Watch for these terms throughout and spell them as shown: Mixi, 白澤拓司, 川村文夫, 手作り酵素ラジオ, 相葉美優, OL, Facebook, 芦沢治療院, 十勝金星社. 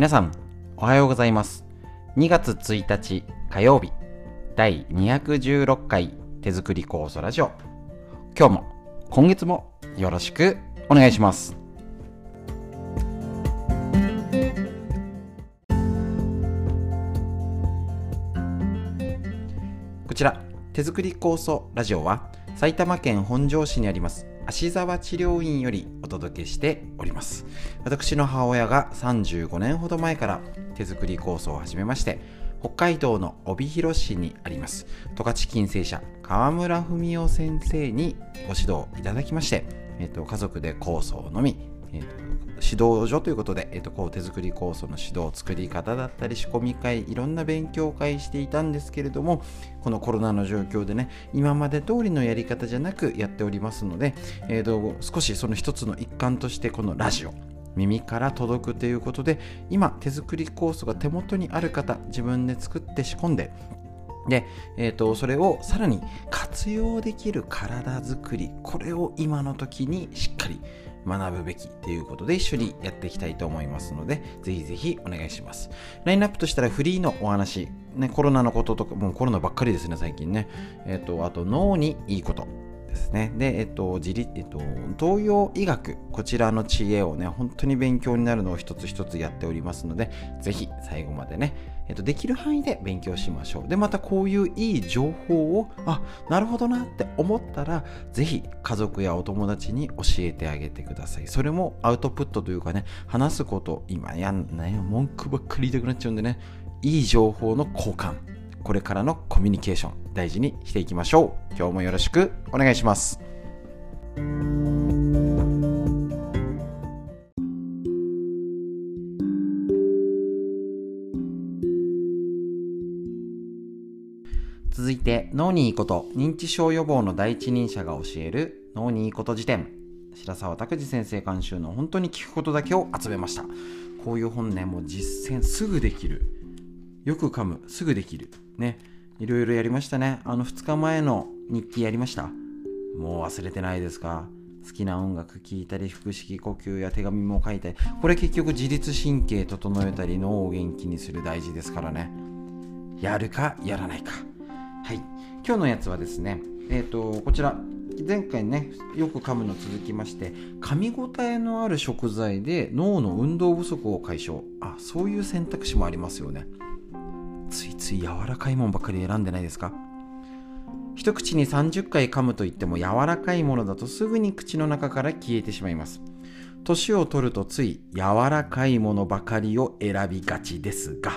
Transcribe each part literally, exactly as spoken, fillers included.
皆さんおはようございます。にがつついたち火曜日、だいにひゃくじゅうろっかい手作り酵素ラジオ、今日も今月もよろしくお願いします。こちら手作り酵素ラジオは埼玉県本庄市にあります芦沢治療院よりお届けしております。私の母親がさんじゅうごねんほど前から手作り酵素を始めまして、北海道の帯広市にあります十勝金星社川村文夫先生にご指導いただきまして、えー、と家族で酵素を飲み、えー、と指導所ということで、えー、とこう手作り酵素の指導、作り方だったり仕込み会、いろんな勉強会していたんですけれども、このコロナの状況でね、今まで通りのやり方じゃなくやっておりますので、えー、と少しその一つの一環としてこのラジオ、耳から届くということで、今手作り酵素が手元にある方、自分で作って仕込んで、で、えーと、それをさらに活用できる体作り、これを今の時にしっかり学ぶべきということで一緒にやっていきたいと思いますので、ぜひぜひお願いします。ラインナップとしたらフリーのお話、ね、コロナのこととか、もうコロナばっかりですね最近ね、えーと、あと脳にいいことですね。で、えっと、自立、えっと、東洋医学、こちらの知恵をね、本当に勉強になるのを一つ一つやっておりますので、ぜひ最後までね、えっと、できる範囲で勉強しましょう。で、またこういういい情報を、あ、なるほどなって思ったら、ぜひ家族やお友達に教えてあげてください。それもアウトプットというかね、話すこと、今やんないよ、文句ばっかり言いたくなっちゃうんでね、いい情報の交換。これからのコミュニケーション、大事にしていきましょう。今日もよろしくお願いします。続いて脳にいいこと、認知症予防の第一人者が教える脳にいいこと辞典、白澤拓司先生監修の本当に聞くことだけを集めました。こういう本ね、もう実践すぐできる、よく噛む、すぐできるね、いろいろやりましたね。あのふつかまえの日記やりました。もう忘れてないですか？好きな音楽聴いたり、腹式呼吸や手紙も書いたり、これ結局自律神経整えたり、脳を元気にする、大事ですからね。やるかやらないか。はい、今日のやつはですね、えっとこちら前回ね、よく噛むの続きまして、噛み応えのある食材で脳の運動不足を解消。あ、そういう選択肢もありますよね。ついつい柔らかいものばっかり選んでないですか？一口にさんじゅっかい噛むと言っても、柔らかいものだとすぐに口の中から消えてしまいます。年を取るとつい柔らかいものばかりを選びがちですが、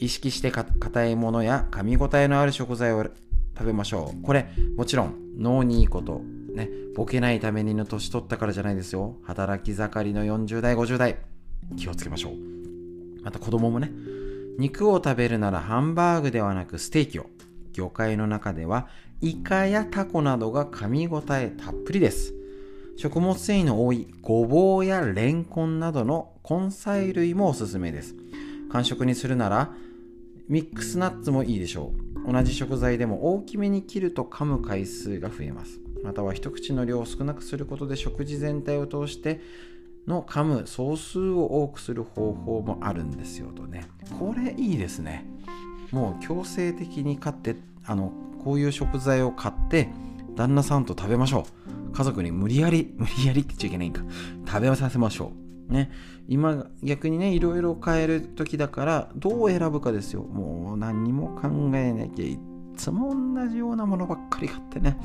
意識して硬いものや噛み応えのある食材を食べましょう。これもちろん脳にいいこと、ね、ボケないためにの年取ったからじゃないですよ。働き盛りのよんじゅうだいごじゅうだい、気をつけましょう。また子供もね、肉を食べるならハンバーグではなくステーキを、魚介の中ではイカやタコなどが噛み応えたっぷりです。食物繊維の多いごぼうやレンコンなどの根菜類もおすすめです。間食にするならミックスナッツもいいでしょう。同じ食材でも大きめに切ると噛む回数が増えます。または一口の量を少なくすることで、食事全体を通しての噛む総数を多くする方法もあるんですよとね。これいいですね。もう強制的に買って、あのこういう食材を買って旦那さんと食べましょう。家族に無理やり無理やりって言っちゃいけないんか、食べさせましょうね。今逆にね、いろいろ変える時だから、どう選ぶかですよ。もう何にも考えなきゃ、いつも同じようなものばっかり買ってね、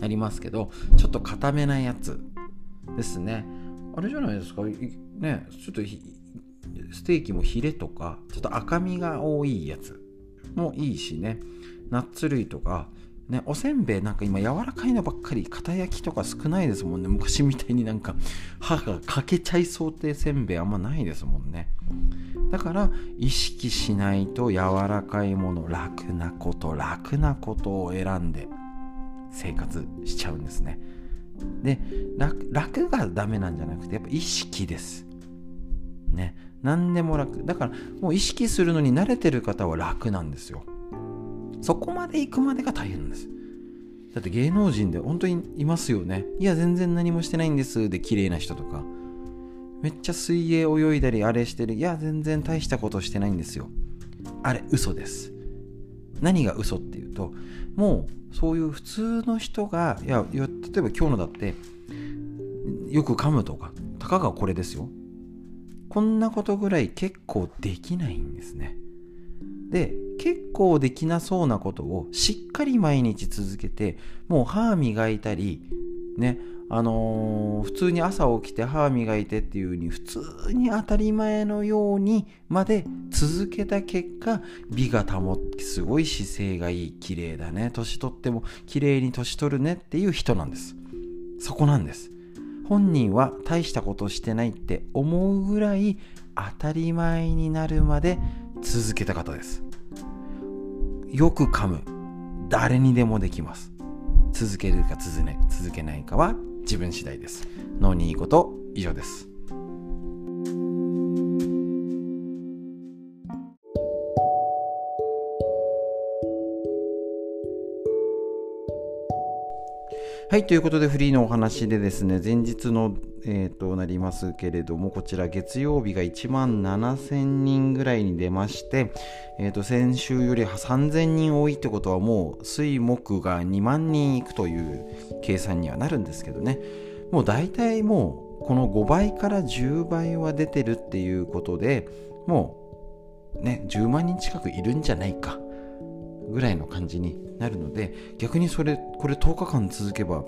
なりますけど、ちょっと固めなやつですね。あれじゃないですかね、ちょっとステーキもヒレとか、ちょっと赤身が多いやつもいいしね。ナッツ類とかね、おせんべいなんか今柔らかいのばっかり、片焼きとか少ないですもんね。昔みたいになんか歯が欠けちゃいそうってせんべいあんまないですもんね。だから意識しないと、柔らかいもの、楽なこと楽なことを選んで生活しちゃうんですね。で、 楽, 楽がダメなんじゃなくて、やっぱ意識ですね。何でも楽だから、もう意識するのに慣れてる方は楽なんですよ。そこまで行くまでが大変なんです。だって芸能人で本当にいますよね。いや全然何もしてないんですで綺麗な人とか、めっちゃ水泳泳いだりあれしてる、いや全然大したことしてないんですよ。あれ嘘です。何が嘘っていうと、もうそういう普通の人が、いや例えば今日のだってよく噛むとか、たかがこれですよ。こんなことぐらい結構できないんですね。で、結構できなそうなことをしっかり毎日続けて、もう歯磨いたりね、あのー、普通に朝起きて歯磨いてっていう風に普通に当たり前のようにまで続けた結果、美が保ってすごい姿勢がいい、綺麗だね、年取っても綺麗に年取るねっていう人なんです。そこなんです。本人は大したことしてないって思うぐらい当たり前になるまで続けた方です。よく噛む、誰にでもできます。続けるか続ね、続けないかは自分次第です。脳にいいこと、以上です。はい、ということでフリーのお話でですね、前日の、えー、となりますけれども、こちら月曜日がいちまんななせんにんぐらいに出まして、えー、と先週よりさんぜんにん多いってことは、もう水木がにまんにんいくという計算にはなるんですけどね、もう大体もうこのごばいからじゅうばいは出てるっていうことで、もうねじゅうまんにん近くいるんじゃないかぐらいの感じになるので、逆にそれこれとおかかん続けば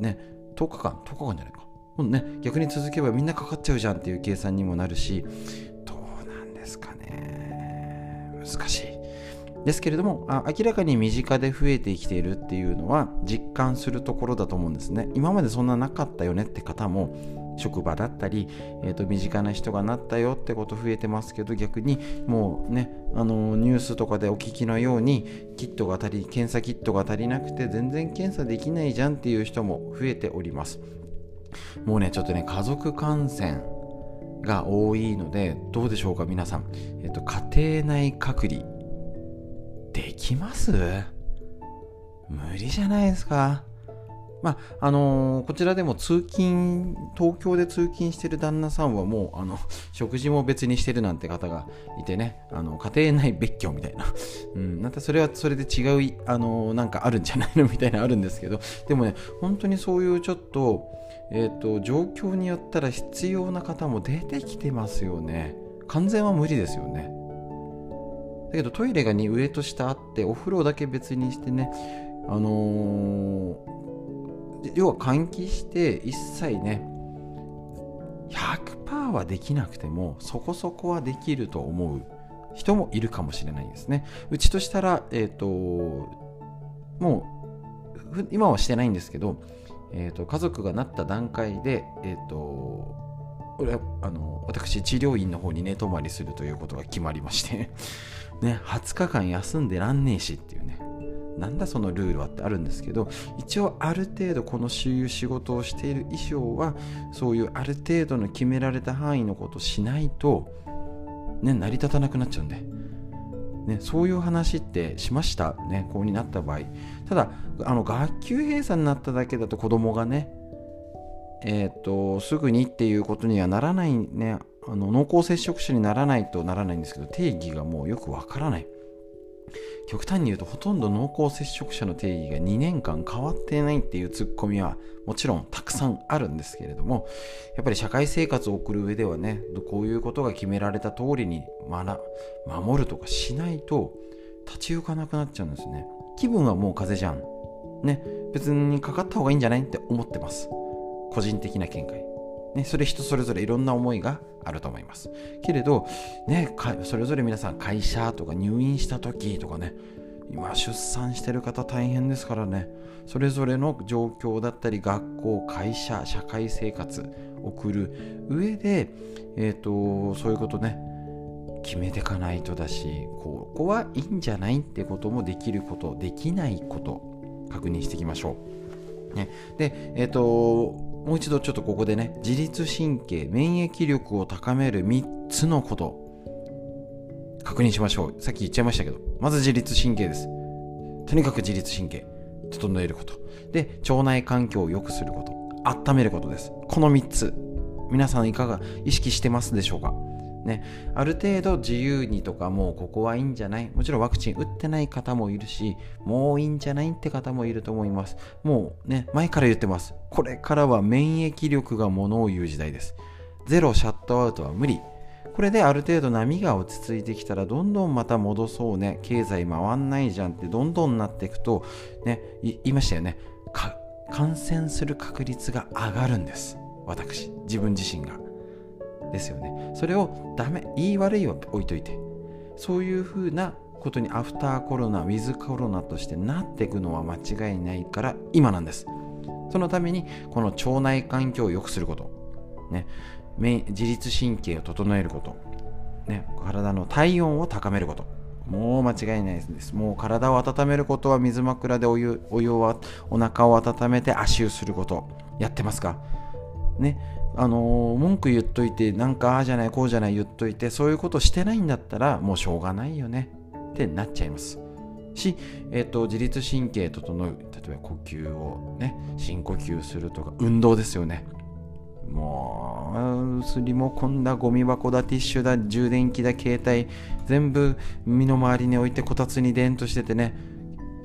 ね、とおかかんとおかかんじゃないかもうね、逆に続けばみんなかかっちゃうじゃんっていう計算にもなるし、どうなんですかね、難しいですけれども、あ明らかに身近で増えてきているっていうのは実感するところだと思うんですね。今までそんななかったよねって方も、職場だったり、えー、と身近な人がなったよってこと増えてますけど、逆にもうね、あのー、ニュースとかでお聞きのように、キットが足り検査キットが足りなくて全然検査できないじゃんっていう人も増えております。もうねちょっとね家族感染が多いので、どうでしょうか皆さん、えー、と家庭内隔離できます？無理じゃないですか。まああのー、こちらでも通勤、東京で通勤してる旦那さんはもうあの食事も別にしてるなんて方がいてね、あの家庭内別居みたいな、うん、なんかそれはそれで違う、あのー、なんかあるんじゃないのみたいなあるんですけど、でもね本当にそういうちょっと、えーと、状況によったら必要な方も出てきてますよね。完全は無理ですよね。だけどトイレがに上と下あって、お風呂だけ別にしてね、あのー要は換気して一切ね ひゃくパーセント はできなくてもそこそこはできると思う人もいるかもしれないですね。うちとしたら、えーと、もう今はしてないんですけど、えーと、家族がなった段階で、えーと、俺あの私治療院の方に寝泊まりするということが決まりましてね、はつかかん休んでらんねえしっていうね、なんだそのルールはってあるんですけど、一応ある程度この仕事をしている以上はそういうある程度の決められた範囲のことをしないと、ね、成り立たなくなっちゃうんで、ね、そういう話ってしましたね。こうになった場合、ただあの学級閉鎖になっただけだと子供がね、えーと、すぐにっていうことにはならないね、あの濃厚接触者にならないとならないんですけど、定義がもうよくわからない。極端に言うとほとんど濃厚接触者の定義がにねんかん変わってないっていうツッコミはもちろんたくさんあるんですけれども、やっぱり社会生活を送る上ではね、こういうことが決められた通りに守るとかしないと立ち行かなくなっちゃうんですね。気分はもう風邪じゃん、ね、別にかかった方がいいんじゃないって思ってます。個人的な見解ね、それ人それぞれいろんな思いがあると思いますけれど、ね、それぞれ皆さん会社とか入院した時とかね、今出産してる方大変ですからね、それぞれの状況だったり学校、会社、社会生活送る上で、えーと、そういうことね決めていかないとだし、ここはいいんじゃないってこともできることできないこと確認していきましょう、ね、で、えーともう一度ちょっとここでね、自律神経、免疫力を高めるみっつのこと確認しましょう。さっき言っちゃいましたけど、まず自律神経です。とにかく自律神経整えることで、腸内環境を良くすること、温めることです。このみっつ皆さんいかが意識してますでしょうかね、ある程度自由にとか、もうここはいいんじゃない、もちろんワクチン打ってない方もいるし、もういいんじゃないって方もいると思います。もうね、前から言ってます。これからは免疫力がものを言う時代です。ゼロシャットアウトは無理。これである程度波が落ち着いてきたら、どんどんまた戻そうね、経済回んないじゃんってどんどんなっていくとね、言いましたよね、感染する確率が上がるんです。私自分自身がですよね。それをダメ、言い悪いは置いといて、そういうふうなことにアフターコロナウィズコロナとしてなっていくのは間違いないから、今なんです。そのためにこの腸内環境を良くすること、ね、自律神経を整えること、ね、体の体温を高めること、もう間違いないです。もう体を温めることは水枕でお湯、お湯を、お腹を温めて足湯すること、やってますかね。あのー、文句言っといて、なんかああじゃないこうじゃない言っといて、そういうことしてないんだったらもうしょうがないよねってなっちゃいますし、えーと、自律神経整う、例えば呼吸をね、深呼吸するとか、運動ですよね。もうすりもこんだ、ゴミ箱だ、ティッシュだ、充電器だ、携帯全部身の回りに置いて、こたつにでんとしててね、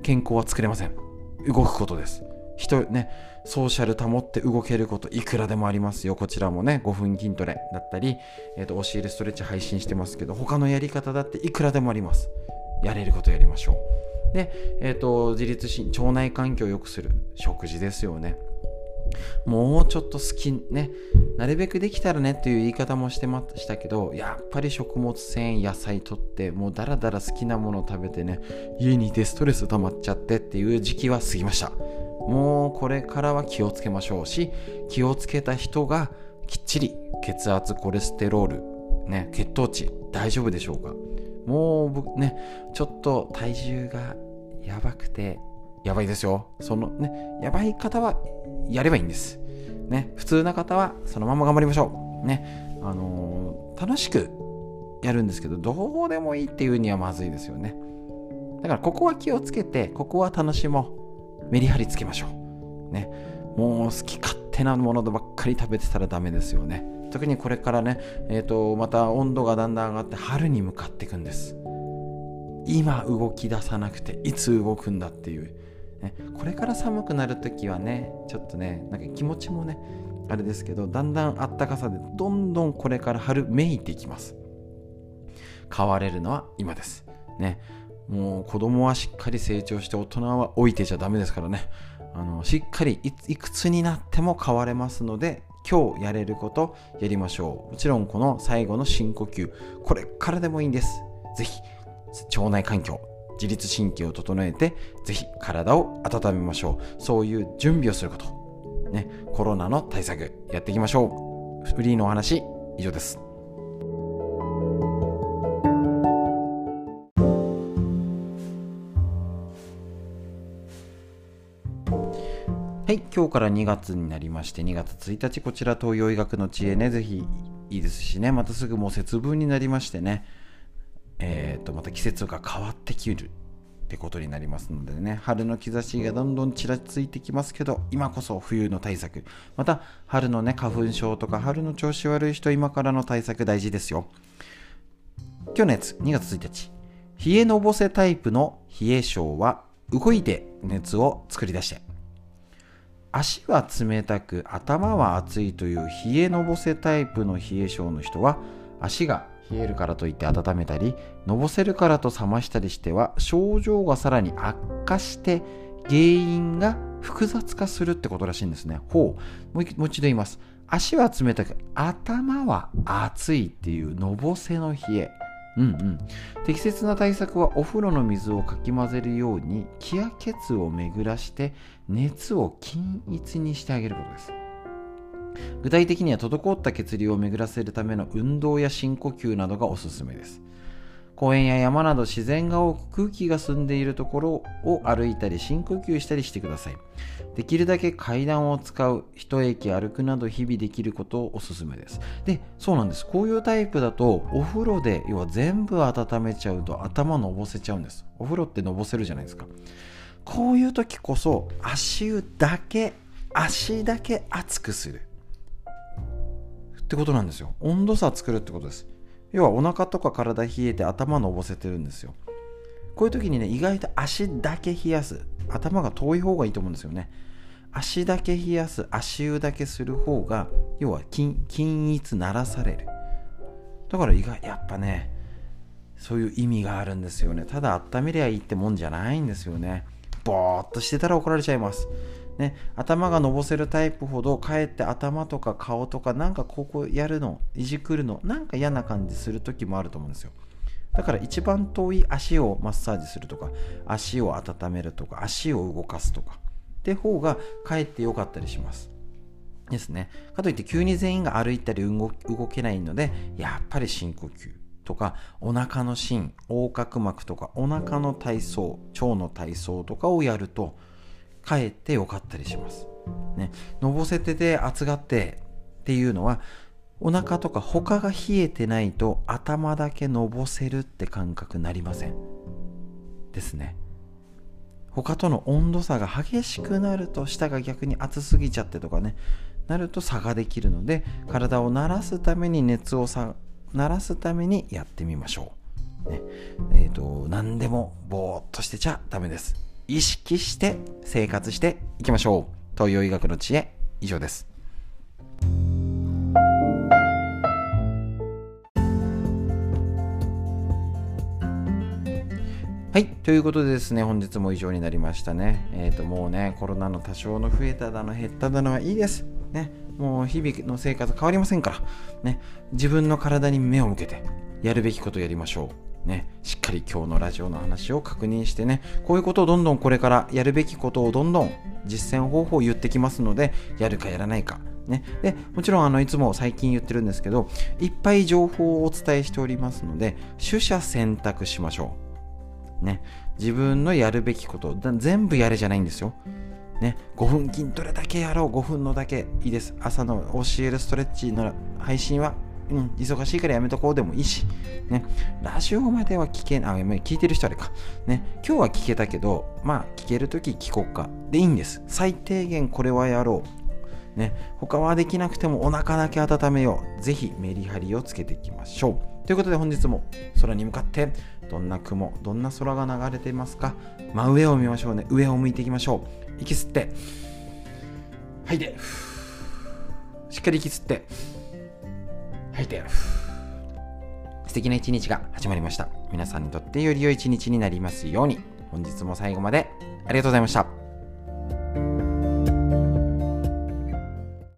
健康は作れません。動くことです。人ね、ソーシャル保って動けることいくらでもありますよ。こちらもね、ごふん筋トレだったり、えーと、押し入れストレッチ配信してますけど、他のやり方だっていくらでもあります。やれることやりましょう。で、えーと、自律神経、腸内環境を良くする食事ですよね。もうちょっと好きね、なるべくできたらねっていう言い方もしてましたけど、やっぱり食物繊維、野菜とって、もうだらだら好きなものを食べてね、家にいてストレス溜まっちゃってっていう時期は過ぎました。もうこれからは気をつけましょうし、気をつけた人がきっちり血圧、コレステロール、ね、血糖値大丈夫でしょうか。もうね、ちょっと体重がやばくて、やばいですよ。そのね、やばい方はやればいいんです、ね、普通な方はそのまま頑張りましょう、ね、あのー、楽しくやるんですけど、どうでもいいっていうにはまずいですよね。だからここは気をつけて、ここは楽しもう、メリハリつけましょう、ね、もう好き勝手なものばっかり食べてたらダメですよね。特にこれからね、えーと、また温度がだんだん上がって春に向かっていくんです。今動き出さなくていつ動くんだっていう、ね、これから寒くなるときはね、ちょっとね、なんか気持ちもねあれですけど、だんだんあったかさでどんどんこれから春めいていきます。変われるのは今ですね。もう子供はしっかり成長して、大人は老いてちゃダメですからね。あの、しっかり い, いくつになっても変われますので、今日やれることやりましょう。もちろんこの最後の深呼吸、これからでもいいんです。ぜひ腸内環境、自律神経を整えて、ぜひ体を温めましょう。そういう準備をすること、ね、コロナの対策やっていきましょう。フリーのお話以上です。はい、今日からにがつになりまして、にがつついたち、こちら東洋医学の知恵ね、ぜひいいですしね、またすぐもう節分になりましてね、えーとまた季節が変わってきるってことになりますのでね、春の兆しがどんどんちらついてきますけど、今こそ冬の対策、また春のね、花粉症とか春の調子悪い人、今からの対策大事ですよ。今日のやつ、にがつついたち、冷えのぼせタイプの冷え症は動いて熱を作り出して、足は冷たく頭は熱いという冷えのぼせタイプの冷え症の人は、足が冷えるからといって温めたり、のぼせるからと冷ましたりしては症状がさらに悪化して原因が複雑化するってことらしいんですね。ほう、もう一度言います。足は冷たく頭は熱いっていうのぼせの冷え、うんうん、適切な対策はお風呂の水をかき混ぜるように気や血を巡らして熱を均一にしてあげることです。具体的には滞った血流を巡らせるための運動や深呼吸などがおすすめです。公園や山など自然が多く空気が澄んでいるところを歩いたり深呼吸したりしてください。できるだけ階段を使う、一駅歩くなど日々できることをおすすめです。で、そうなんです。こういうタイプだとお風呂で要は全部温めちゃうと頭のぼせちゃうんです。お風呂ってのぼせるじゃないですか。こういう時こそ足湯だけ足だけ熱くする、ってことなんですよ。温度差作るってことです。要はお腹とか体冷えて頭のぼせてるんですよ。こういう時にね、意外と足だけ冷やす、頭が遠い方がいいと思うんですよね。足だけ冷やす、足湯だけする方が、要は均一ならされる。だから意外、やっぱね、そういう意味があるんですよね。ただ温めりゃいいってもんじゃないんですよね。ぼーっとしてたら怒られちゃいます。ね、頭がのぼせるタイプほど、かえって頭とか顔とか、なんかここやるの、いじくるの、なんか嫌な感じする時もあると思うんですよ。だから一番遠い足をマッサージするとか、足を温めるとか、足を動かすとかって方がかえって良かったりしますですね。かといって急に全員が歩いたり 動, 動けないので、やっぱり深呼吸とか、お腹の芯、横隔膜とか、お腹の体操、腸の体操とかをやるとかえって良かったりしますね。のぼせてて暑がってっていうのは、お腹とか他が冷えてないと頭だけのぼせるって感覚になりませんですね。他との温度差が激しくなると、下が逆に熱すぎちゃってとかね、なると差ができるので、体を慣らすために、熱をさ慣らすためにやってみましょう、ね、えーと何でもぼーっとしてちゃダメです。意識して生活していきましょう。東洋医学の知恵、以上です。はい、ということでですね、本日も以上になりましたね。えっと、もうね、コロナの多少の増えただの減っただのはいいです。ね、もう日々の生活変わりませんから、ね、自分の体に目を向けて、やるべきことやりましょう。ね、しっかり今日のラジオの話を確認してね、こういうことをどんどんこれからやるべきことをどんどん実践方法を言ってきますので、やるかやらないか。ね、でもちろんあのいつも最近言ってるんですけど、いっぱい情報をお伝えしておりますので、取捨選択しましょう。ね、自分のやるべきこと全部やれじゃないんですよ、ね、ごふん筋トレだけやろう、ごふんのだけいいです。朝の教えるストレッチの配信は、うん、忙しいからやめとこうでもいいし、ね、ラジオまでは聞けない、聞いてる人あれか、ね、今日は聞けたけど、まあ聞けるとき聞こうかでいいんです。最低限これはやろう、ね、他はできなくてもお腹だけ温めよう。ぜひメリハリをつけていきましょう。ということで本日も空に向かってどんな雲、どんな空が流れていますか。真上を見ましょうね。上を向いていきましょう。息吸って吐いて、しっかり息吸って吐いて、素敵な一日が始まりました。皆さんにとってより良い一日になりますように。本日も最後までありがとうございました。